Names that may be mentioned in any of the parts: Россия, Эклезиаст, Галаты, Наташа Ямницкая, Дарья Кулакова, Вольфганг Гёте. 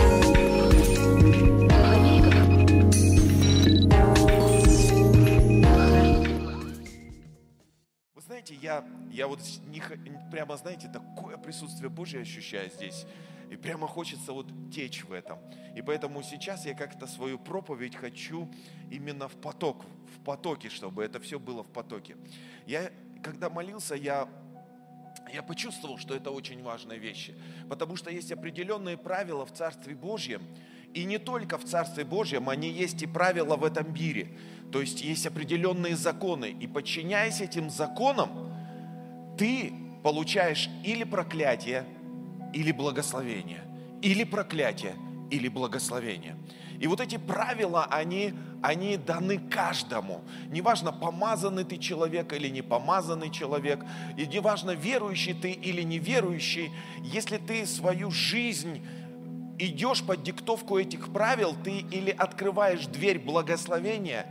Вы знаете, я вот прямо, знаете, такое присутствие Божье ощущаю здесь. И прямо хочется вот течь в этом. И поэтому сейчас я как-то свою проповедь хочу именно в потоке, чтобы это все было в потоке. Я, когда молился, я почувствовал, что это очень важные вещи. Потому что есть определенные правила в Царстве Божьем. И не только в Царстве Божьем, они есть и правила в этом мире. То есть есть определенные законы. И подчиняясь этим законам, ты получаешь или проклятие, или благословение, или проклятие, или благословение. И вот эти правила, они даны каждому. Неважно, помазанный ты человек или не помазанный человек, и неважно, верующий ты или неверующий, если ты свою жизнь идешь под диктовку этих правил, ты или открываешь дверь благословения,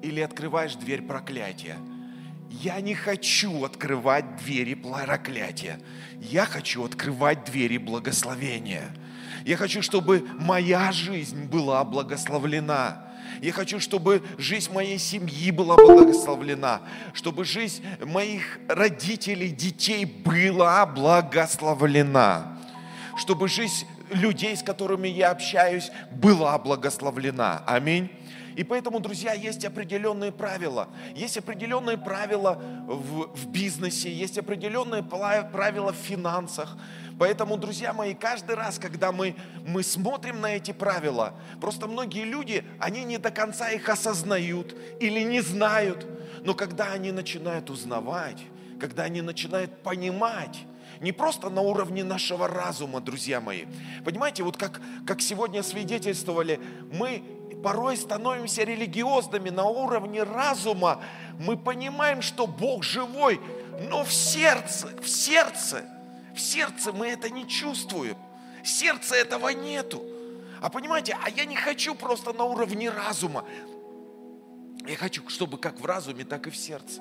или открываешь дверь проклятия. Я не хочу открывать двери проклятия. Я хочу открывать двери благословения. Я хочу, чтобы моя жизнь была благословлена. Я хочу, чтобы жизнь моей семьи была благословлена. Чтобы жизнь моих родителей, детей была благословлена. Чтобы жизнь людей, с которыми я общаюсь, была благословлена. Аминь. И поэтому, друзья, есть определенные правила. Есть определенные правила в бизнесе, есть определенные правила в финансах. Поэтому, друзья мои, каждый раз, когда мы смотрим на эти правила, просто многие люди, они не до конца их осознают или не знают. Но когда они начинают узнавать, когда они начинают понимать, не просто на уровне нашего разума, друзья мои. Понимаете, вот как сегодня свидетельствовали, мы порой становимся религиозными на уровне разума. Мы понимаем, что Бог живой, но в сердце мы это не чувствуем. Сердца этого нету. А понимаете, я не хочу просто на уровне разума. Я хочу, чтобы как в разуме, так и в сердце.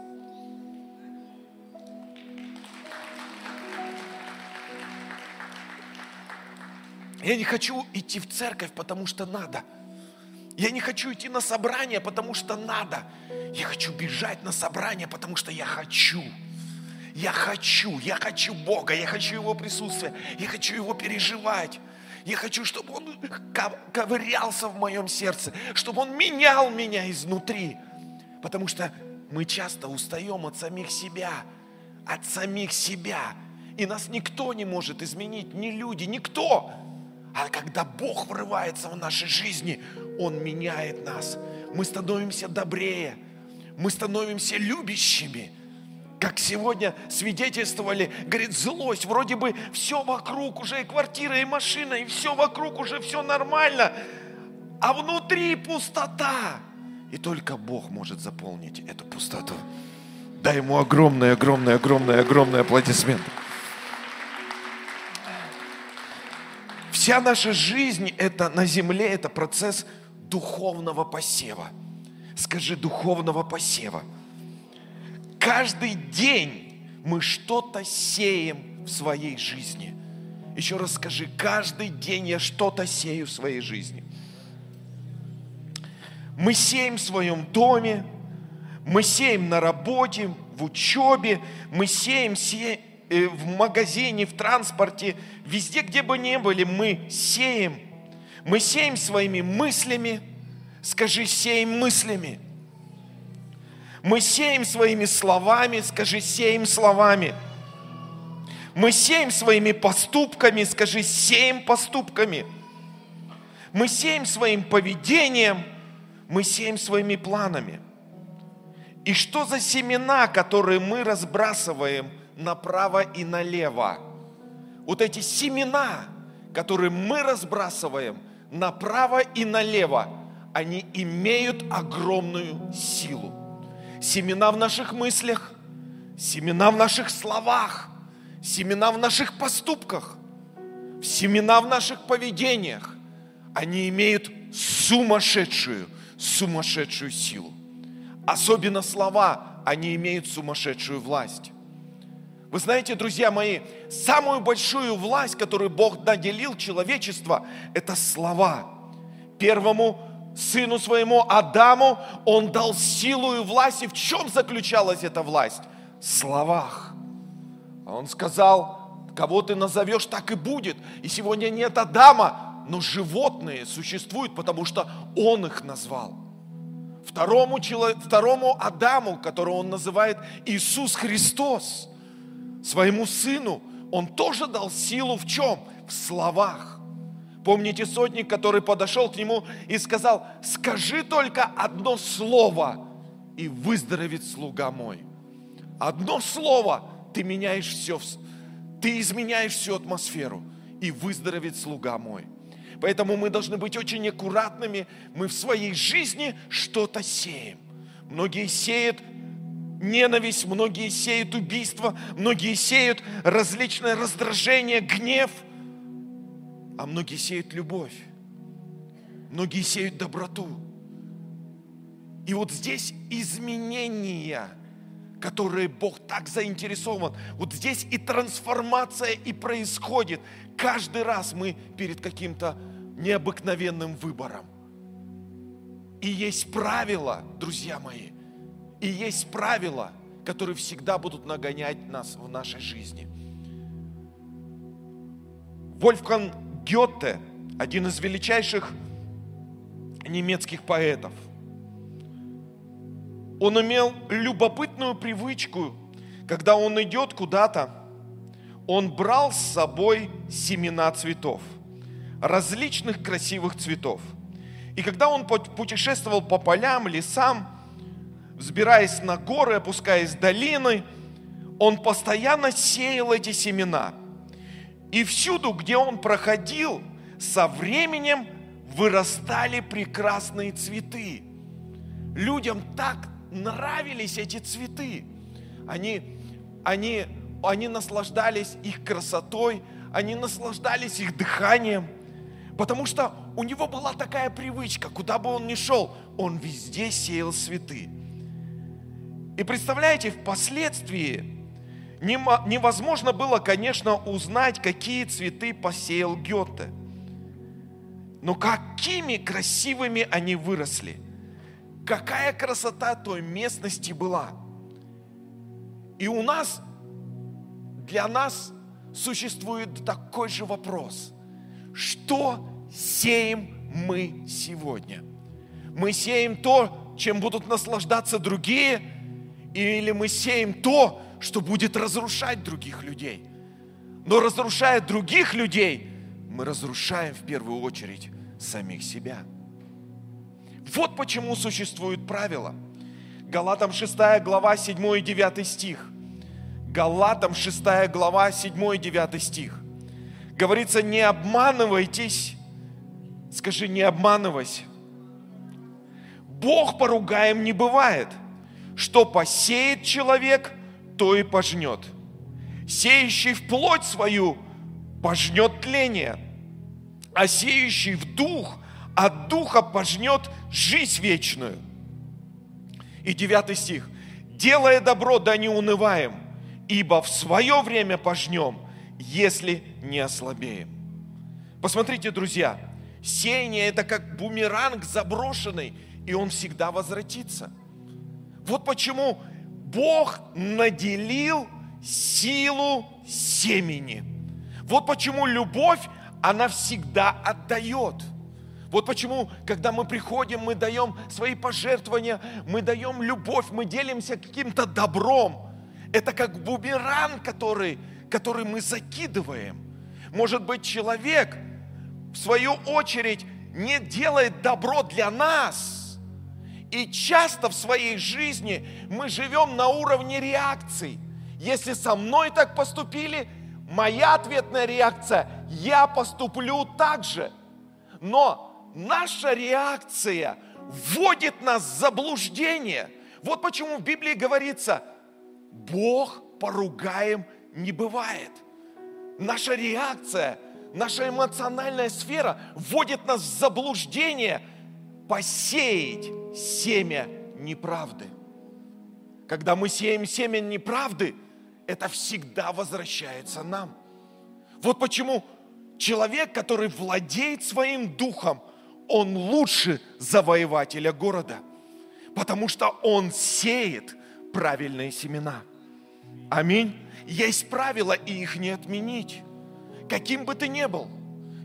Я не хочу идти в церковь, потому что надо. Я не хочу идти на собрание, потому что надо. Я хочу бежать на собрание, потому что я хочу. Я хочу Бога, я хочу Его присутствия, я хочу Его переживать. Я хочу, чтобы Он ковырялся в моем сердце, чтобы Он менял меня изнутри. Потому что мы часто устаем от самих себя. И нас никто не может изменить, ни люди, никто. А когда Бог врывается в наши жизни, Он меняет нас. Мы становимся добрее, мы становимся любящими. Как сегодня свидетельствовали, говорит, злость, вроде бы все вокруг уже, и квартира, и машина, и все вокруг уже, все нормально. А внутри пустота. И только Бог может заполнить эту пустоту. Дай Ему огромный аплодисмент. Вся наша жизнь это на земле, это процесс духовного посева. Скажи, духовного посева. Каждый день мы что-то сеем в своей жизни. Еще раз скажи, каждый день я что-то сею в своей жизни. Мы сеем в своем доме, мы сеем на работе, в учебе, мы сеем в магазине, в транспорте, везде, где бы ни были, мы сеем. Мы сеем своими мыслями. Скажи, сеем мыслями. Мы сеем своими словами. Скажи, сеем словами. Мы сеем своими поступками. Скажи, сеем поступками. Мы сеем своим поведением. Мы сеем своими планами. И что за семена, которые мы разбрасываем направо и налево? Вот эти семена, которые мы разбрасываем направо и налево, они имеют огромную силу. Семена в наших мыслях, семена в наших словах, семена в наших поступках, семена в наших поведениях, они имеют сумасшедшую силу. Особенно слова, они имеют сумасшедшую власть. Вы знаете, друзья мои, самую большую власть, которую Бог наделил человечество, это слова. Первому сыну своему Адаму Он дал силу и власть. И в чем заключалась эта власть? В словах. Он сказал, кого ты назовешь, так и будет. И сегодня нет Адама, но животные существуют, потому что Он их назвал. Второму Адаму, которого Он называет Иисус Христос, своему сыну, Он тоже дал силу в чем? В словах. Помните сотник, который подошел к нему и сказал, скажи только одно слово, и выздоровеет слуга мой. Одно слово, ты меняешь все, ты изменяешь всю атмосферу, и выздоровеет слуга мой. Поэтому мы должны быть очень аккуратными, мы в своей жизни что-то сеем. Многие сеют ненависть, многие сеют убийство, многие сеют различное раздражение, гнев. А многие сеют любовь, многие сеют доброту. И вот здесь изменения, которые Бог так заинтересован, вот здесь и трансформация и происходит. Каждый раз мы перед каким-то необыкновенным выбором. И есть правила, друзья мои, и есть правила, которые всегда будут нагонять нас в нашей жизни. Вольфганг Гёте, один из величайших немецких поэтов, он имел любопытную привычку, когда он идет куда-то, он брал с собой семена цветов, различных красивых цветов. И когда он путешествовал по полям, лесам, взбираясь на горы, опускаясь в долины, он постоянно сеял эти семена. И всюду, где он проходил, со временем вырастали прекрасные цветы. Людям так нравились эти цветы. Они наслаждались их красотой, они наслаждались их дыханием. Потому что у него была такая привычка, куда бы он ни шел, он везде сеял цветы. И представляете, впоследствии невозможно было, конечно, узнать, какие цветы посеял Гёте. Но какими красивыми они выросли. Какая красота той местности была. И у нас, для нас существует такой же вопрос. Что сеем мы сегодня? Мы сеем то, чем будут наслаждаться другие, или мы сеем то, что будет разрушать других людей. Но разрушая других людей, мы разрушаем в первую очередь самих себя. Вот почему существует правило. Галатам 6 глава 7 и 9 стих. Галатам 6 глава 7 и 9 стих. Говорится, не обманывайтесь. Скажи, не обманывайся. Бог поругаем не бывает. Что посеет человек, то и пожнет. Сеющий в плоть свою пожнет тление, а сеющий в дух от духа пожнет жизнь вечную. И 9 стих. Делая добро, да не унываем, ибо в свое время пожнем, если не ослабеем. Посмотрите, друзья, сеяние — это как бумеранг заброшенный, и он всегда возвратится. Вот почему Бог наделил силу семени. Вот почему любовь, она всегда отдает. Вот почему, когда мы приходим, мы даем свои пожертвования, мы даем любовь, мы делимся каким-то добром. Это как бумеранг, который мы закидываем. Может быть, человек, в свою очередь, не делает добро для нас. И часто в своей жизни мы живем на уровне реакций. Если со мной так поступили, моя ответная реакция – я поступлю так же. Но наша реакция вводит нас в заблуждение. Вот почему в Библии говорится, Бог поругаем не бывает. Наша реакция, наша эмоциональная сфера вводит нас в заблуждение посеять семя неправды. Когда мы сеем семя неправды, это всегда возвращается нам. Вот почему человек, который владеет своим духом, он лучше завоевателя города, потому что он сеет правильные семена. Аминь. Есть правила, и их не отменить. Каким бы ты ни был,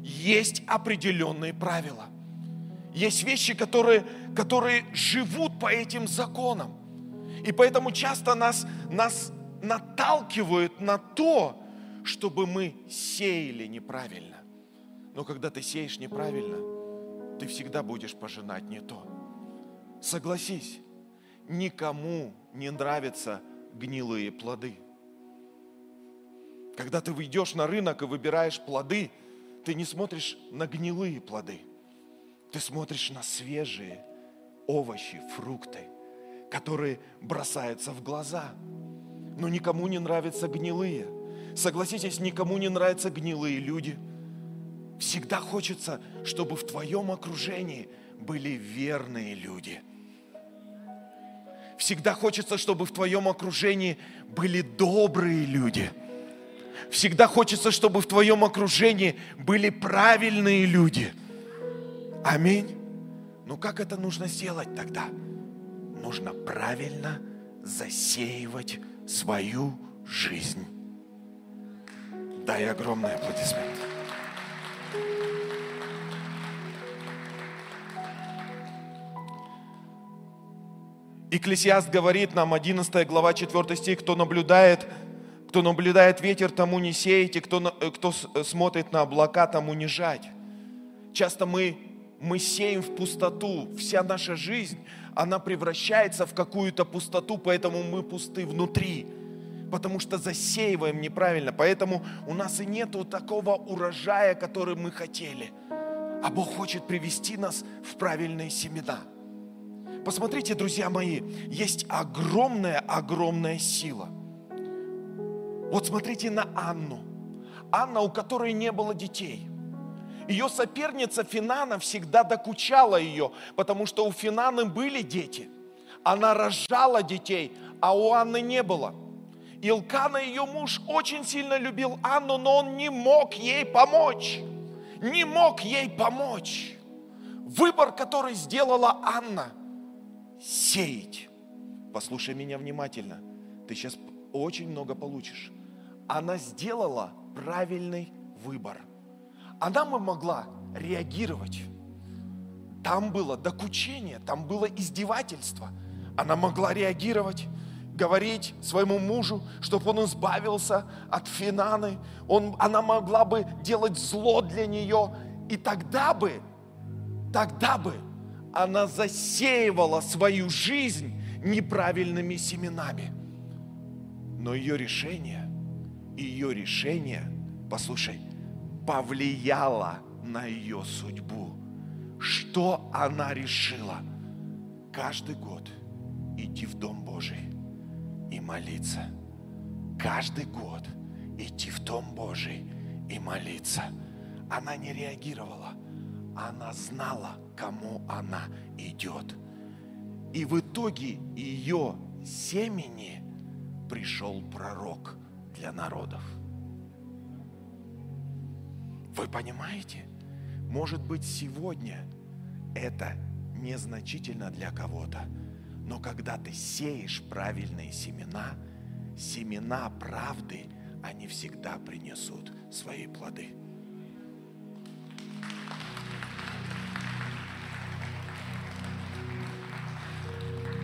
есть определенные правила. Есть вещи, которые живут по этим законам. И поэтому часто нас наталкивают на то, чтобы мы сеяли неправильно. Но когда ты сеешь неправильно, ты всегда будешь пожинать не то. Согласись, никому не нравятся гнилые плоды. Когда ты выйдешь на рынок и выбираешь плоды, ты не смотришь на гнилые плоды. Ты смотришь на свежие овощи, фрукты, которые бросаются в глаза. Но никому не нравятся гнилые. Согласитесь, никому не нравятся гнилые люди. Всегда хочется, чтобы в твоем окружении были верные люди. Всегда хочется, чтобы в твоем окружении были добрые люди. Всегда хочется, чтобы в твоем окружении были правильные люди. Аминь. Ну как это нужно сделать тогда? Нужно правильно засеивать свою жизнь. Дай огромный аплодисмент. Эклезиаст говорит нам, 11 глава, 4 стих, кто наблюдает ветер, тому не сеять, кто смотрит на облака, тому не жать. Часто мы сеем в пустоту. Вся наша жизнь, она превращается в какую-то пустоту, поэтому мы пусты внутри, потому что засеиваем неправильно. Поэтому у нас и нету такого урожая, который мы хотели. А Бог хочет привести нас в правильные семена. Посмотрите, друзья мои, есть огромная сила. Вот смотрите на Анну. Анна, у которой не было детей. Ее соперница Финана всегда докучала ее, потому что у Финаны были дети. Она рожала детей, а у Анны не было. Илкана, ее муж, очень сильно любил Анну, но он не мог ей помочь. Не мог ей помочь. Выбор, который сделала Анна, сеять. Послушай меня внимательно. Ты сейчас очень много получишь. Она сделала правильный выбор. Она могла реагировать. Там было докучение, там было издевательство. Она могла реагировать, говорить своему мужу, чтобы он избавился от Финаны. Она могла бы делать зло для нее. И тогда бы она засеивала свою жизнь неправильными семенами. Но ее решение, послушай, повлияло на ее судьбу. Что она решила? Каждый год идти в Дом Божий и молиться. Каждый год идти в Дом Божий и молиться. Она не реагировала. Она знала, кому она идет. И в итоге ее семени пришел пророк для народов. Вы понимаете? Может быть, сегодня это незначительно для кого-то, но когда ты сеешь правильные семена, семена правды, они всегда принесут свои плоды.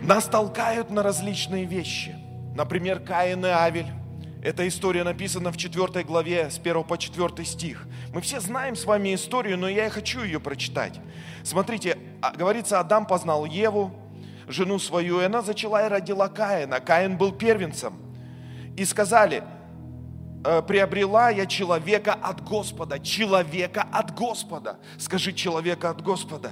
Нас толкают на различные вещи. Например, Каин и Авель. Эта история написана в 4 главе, с 1 по 4 стих. Мы все знаем с вами историю, но я и хочу ее прочитать. Смотрите, говорится, Адам познал Еву, жену свою, и она зачала и родила Каина. Каин был первенцем. И сказали, приобрела я человека от Господа. Человека от Господа. Скажи, человека от Господа.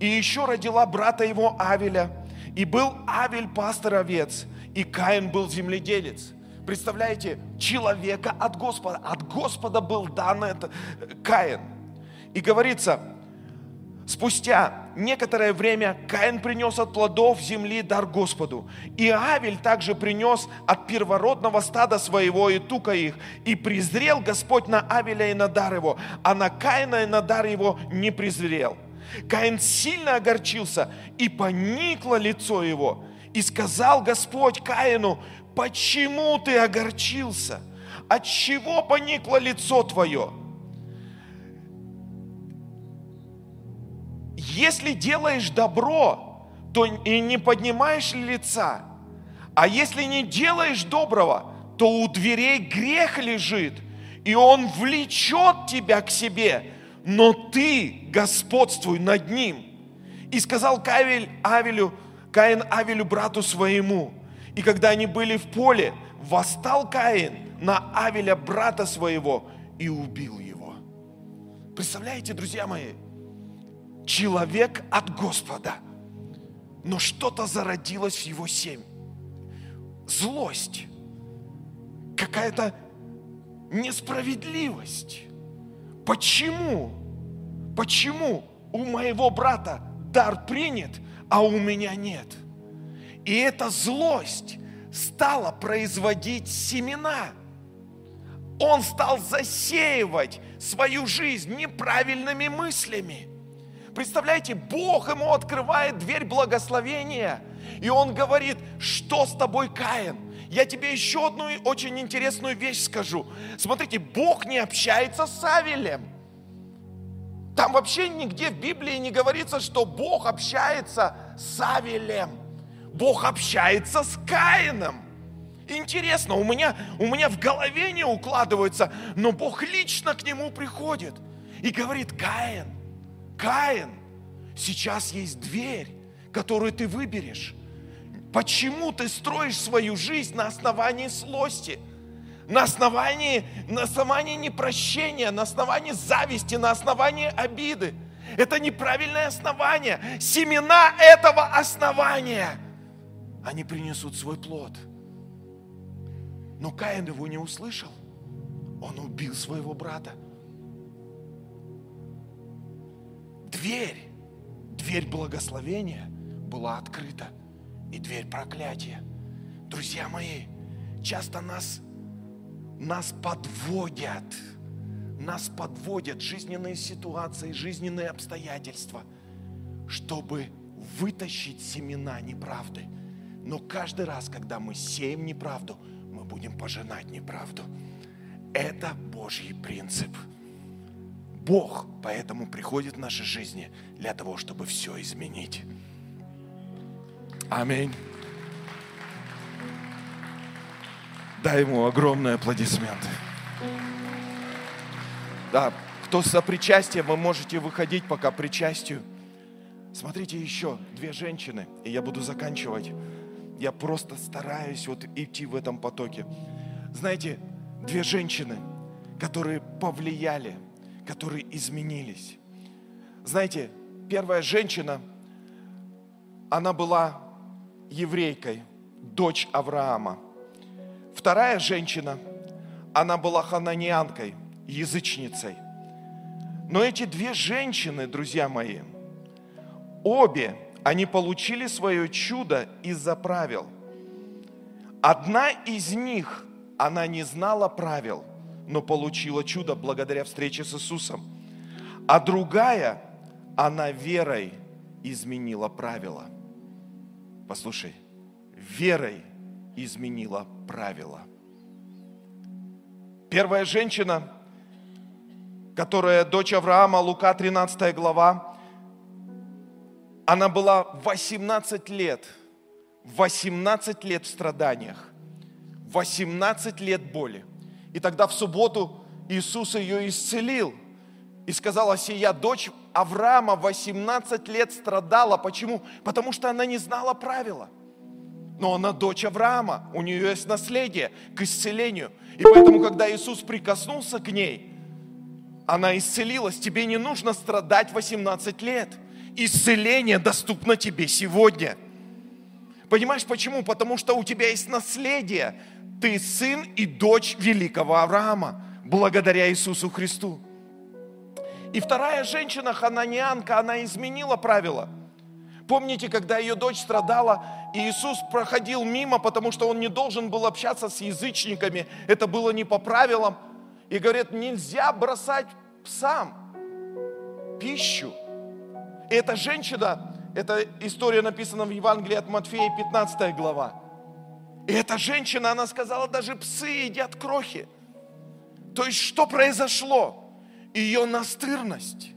И еще родила брата его Авеля. И был Авель пастырь овец, и Каин был земледелец. Представляете, человека от Господа. От Господа был дан это Каин. И говорится, спустя некоторое время Каин принес от плодов земли дар Господу, и Авель также принес от первородного стада своего и тука их, и презрел Господь на Авеля и на дар его, а на Каина и на дар его не презрел. Каин сильно огорчился, и поникло лицо его, и сказал Господь Каину: «Почему ты огорчился? Отчего поникло лицо твое? Если делаешь добро, то и не поднимаешь лица, а если не делаешь доброго, то у дверей грех лежит, и он влечет тебя к себе, но ты господствуй над ним». И сказал Каин Авелю, брату своему. И когда они были в поле, восстал Каин на Авеля, брата своего, и убил его. Представляете, друзья мои, человек от Господа, но что-то зародилось в его семье. Злость, какая-то несправедливость. Почему? Почему у моего брата дар принят, а у меня нет? И эта злость стала производить семена. Он стал засеивать свою жизнь неправильными мыслями. Представляете, Бог ему открывает дверь благословения, и он говорит: «Что с тобой, Каин? Я тебе еще одну очень интересную вещь скажу». Смотрите, Бог не общается с Авелем. Там вообще нигде в Библии не говорится, что Бог общается с Авелем. Бог общается с Каином. Интересно, у меня в голове не укладывается, но Бог лично к нему приходит и говорит: «Каин, Каин, сейчас есть дверь, которую ты выберешь. Почему ты строишь свою жизнь на основании злости, на основании непрощения, на основании зависти, на основании обиды? Это неправильное основание. Семена этого основания, они принесут свой плод». Но Каин его не услышал. Он убил своего брата. Дверь благословения была открыта, и дверь проклятия. Друзья мои, часто нас подводят жизненные ситуации, жизненные обстоятельства, чтобы вытащить семена неправды. Но каждый раз, когда мы сеем неправду, мы будем пожинать неправду. Это Божий принцип. Бог поэтому приходит в наши жизни для того, чтобы все изменить. Аминь. Дай ему огромные аплодисменты. Да, кто со причастием, вы можете выходить пока причастию. Смотрите, еще две женщины, и я буду заканчивать. Я просто стараюсь вот идти в этом потоке. Знаете, две женщины, которые повлияли, которые изменились. Знаете, первая женщина, она была еврейкой, дочь Авраама. Вторая женщина, она была хананиянкой, язычницей. Но эти две женщины, друзья мои, обе они получили свое чудо из-за правил. Одна из них, она не знала правил, но получила чудо благодаря встрече с Иисусом. А другая, она верой изменила правила. Послушай, верой изменила правила. Первая женщина, которая дочь Авраама, Лука 13 глава, она была 18 лет в страданиях, 18 лет боли. И тогда в субботу Иисус ее исцелил и сказал: «Сия дочь Авраама 18 лет страдала». Почему? Потому что она не знала правила. Но она дочь Авраама, у нее есть наследие к исцелению. И поэтому, когда Иисус прикоснулся к ней, она исцелилась. Тебе не нужно страдать 18 лет. Исцеление доступно тебе сегодня. Понимаешь, почему? Потому что у тебя есть наследие. Ты сын и дочь великого Авраама, благодаря Иисусу Христу. И вторая женщина, хананиянка, она изменила правила. Помните, когда ее дочь страдала, и Иисус проходил мимо, потому что он не должен был общаться с язычниками, это было не по правилам. И говорят, нельзя бросать псам пищу. И эта женщина, эта история написана в Евангелии от Матфея, 15 глава. И эта женщина, она сказала, даже псы едят крохи. То есть, что произошло? Ее настырность.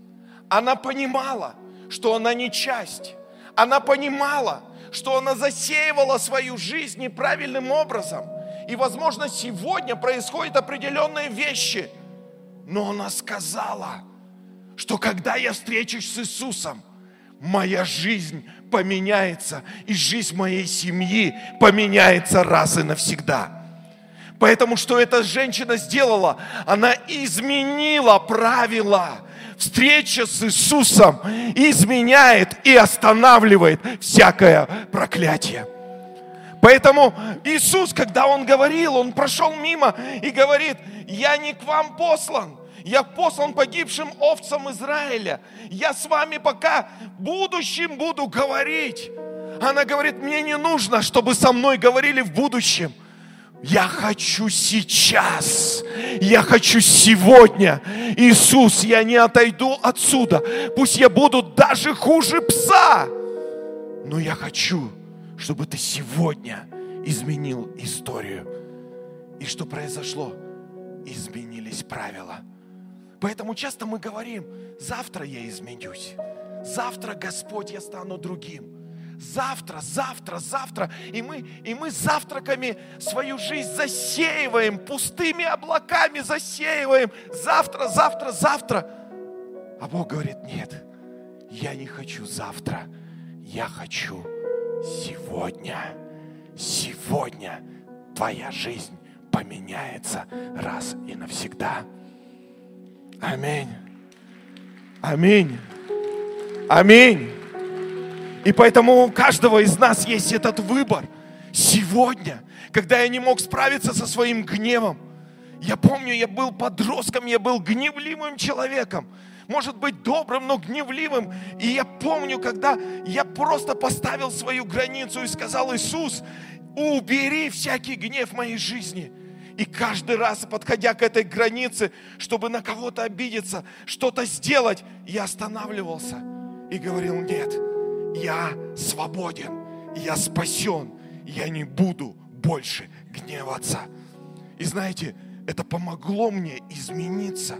Она понимала, что она не часть. Она понимала, что она засеивала свою жизнь неправильным образом. И, возможно, сегодня происходят определенные вещи. Но она сказала, что когда я встречусь с Иисусом, моя жизнь поменяется, и жизнь моей семьи поменяется раз и навсегда. Поэтому, что эта женщина сделала? Она изменила правила. Встреча с Иисусом изменяет и останавливает всякое проклятие. Поэтому Иисус, когда Он говорил, Он прошел мимо и говорит, «Я не к вам послан, я послан погибшим овцам Израиля. Я с вами пока будущим буду говорить». Она говорит, «Мне не нужно, чтобы со мной говорили в будущем. Я хочу сейчас, я хочу сегодня. Иисус, я не отойду отсюда. Пусть я буду даже хуже пса, но я хочу, чтобы ты сегодня изменил историю». И что произошло? Изменились правила. Поэтому часто мы говорим, завтра я изменюсь. Завтра, Господь, я стану другим. Завтра. И мы завтраками свою жизнь засеиваем, пустыми облаками засеиваем. Завтра. А Бог говорит, нет, я не хочу завтра. Я хочу сегодня. Сегодня твоя жизнь поменяется раз и навсегда. Аминь. Аминь. Аминь. И поэтому у каждого из нас есть этот выбор. Сегодня, когда я не мог справиться со своим гневом, я помню, я был подростком, я был гневливым человеком. Может быть, добрым, но гневливым. И я помню, когда я просто поставил свою границу и сказал, Иисус, убери всякий гнев в моей жизни. И каждый раз, подходя к этой границе, чтобы на кого-то обидеться, что-то сделать, я останавливался и говорил, нет. Я свободен, я спасен, я не буду больше гневаться. И знаете, это помогло мне измениться.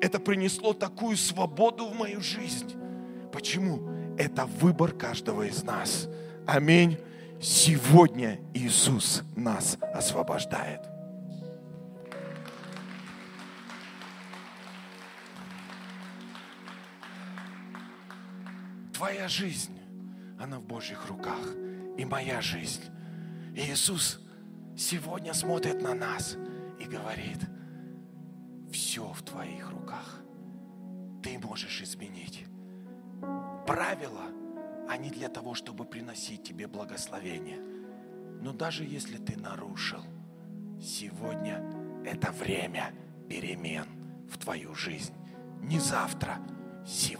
Это принесло такую свободу в мою жизнь. Почему? Это выбор каждого из нас. Аминь. Сегодня Иисус нас освобождает. Твоя жизнь. Она в Божьих руках. И моя жизнь. И Иисус сегодня смотрит на нас и говорит, все в твоих руках. Ты можешь изменить. Правила, они для того, чтобы приносить тебе благословение. Но даже если ты нарушил, сегодня это время перемен в твою жизнь. Не завтра, сегодня.